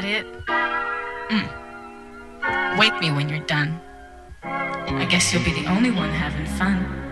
that it? Wake me when you're done. I guess you'll be the only one having fun.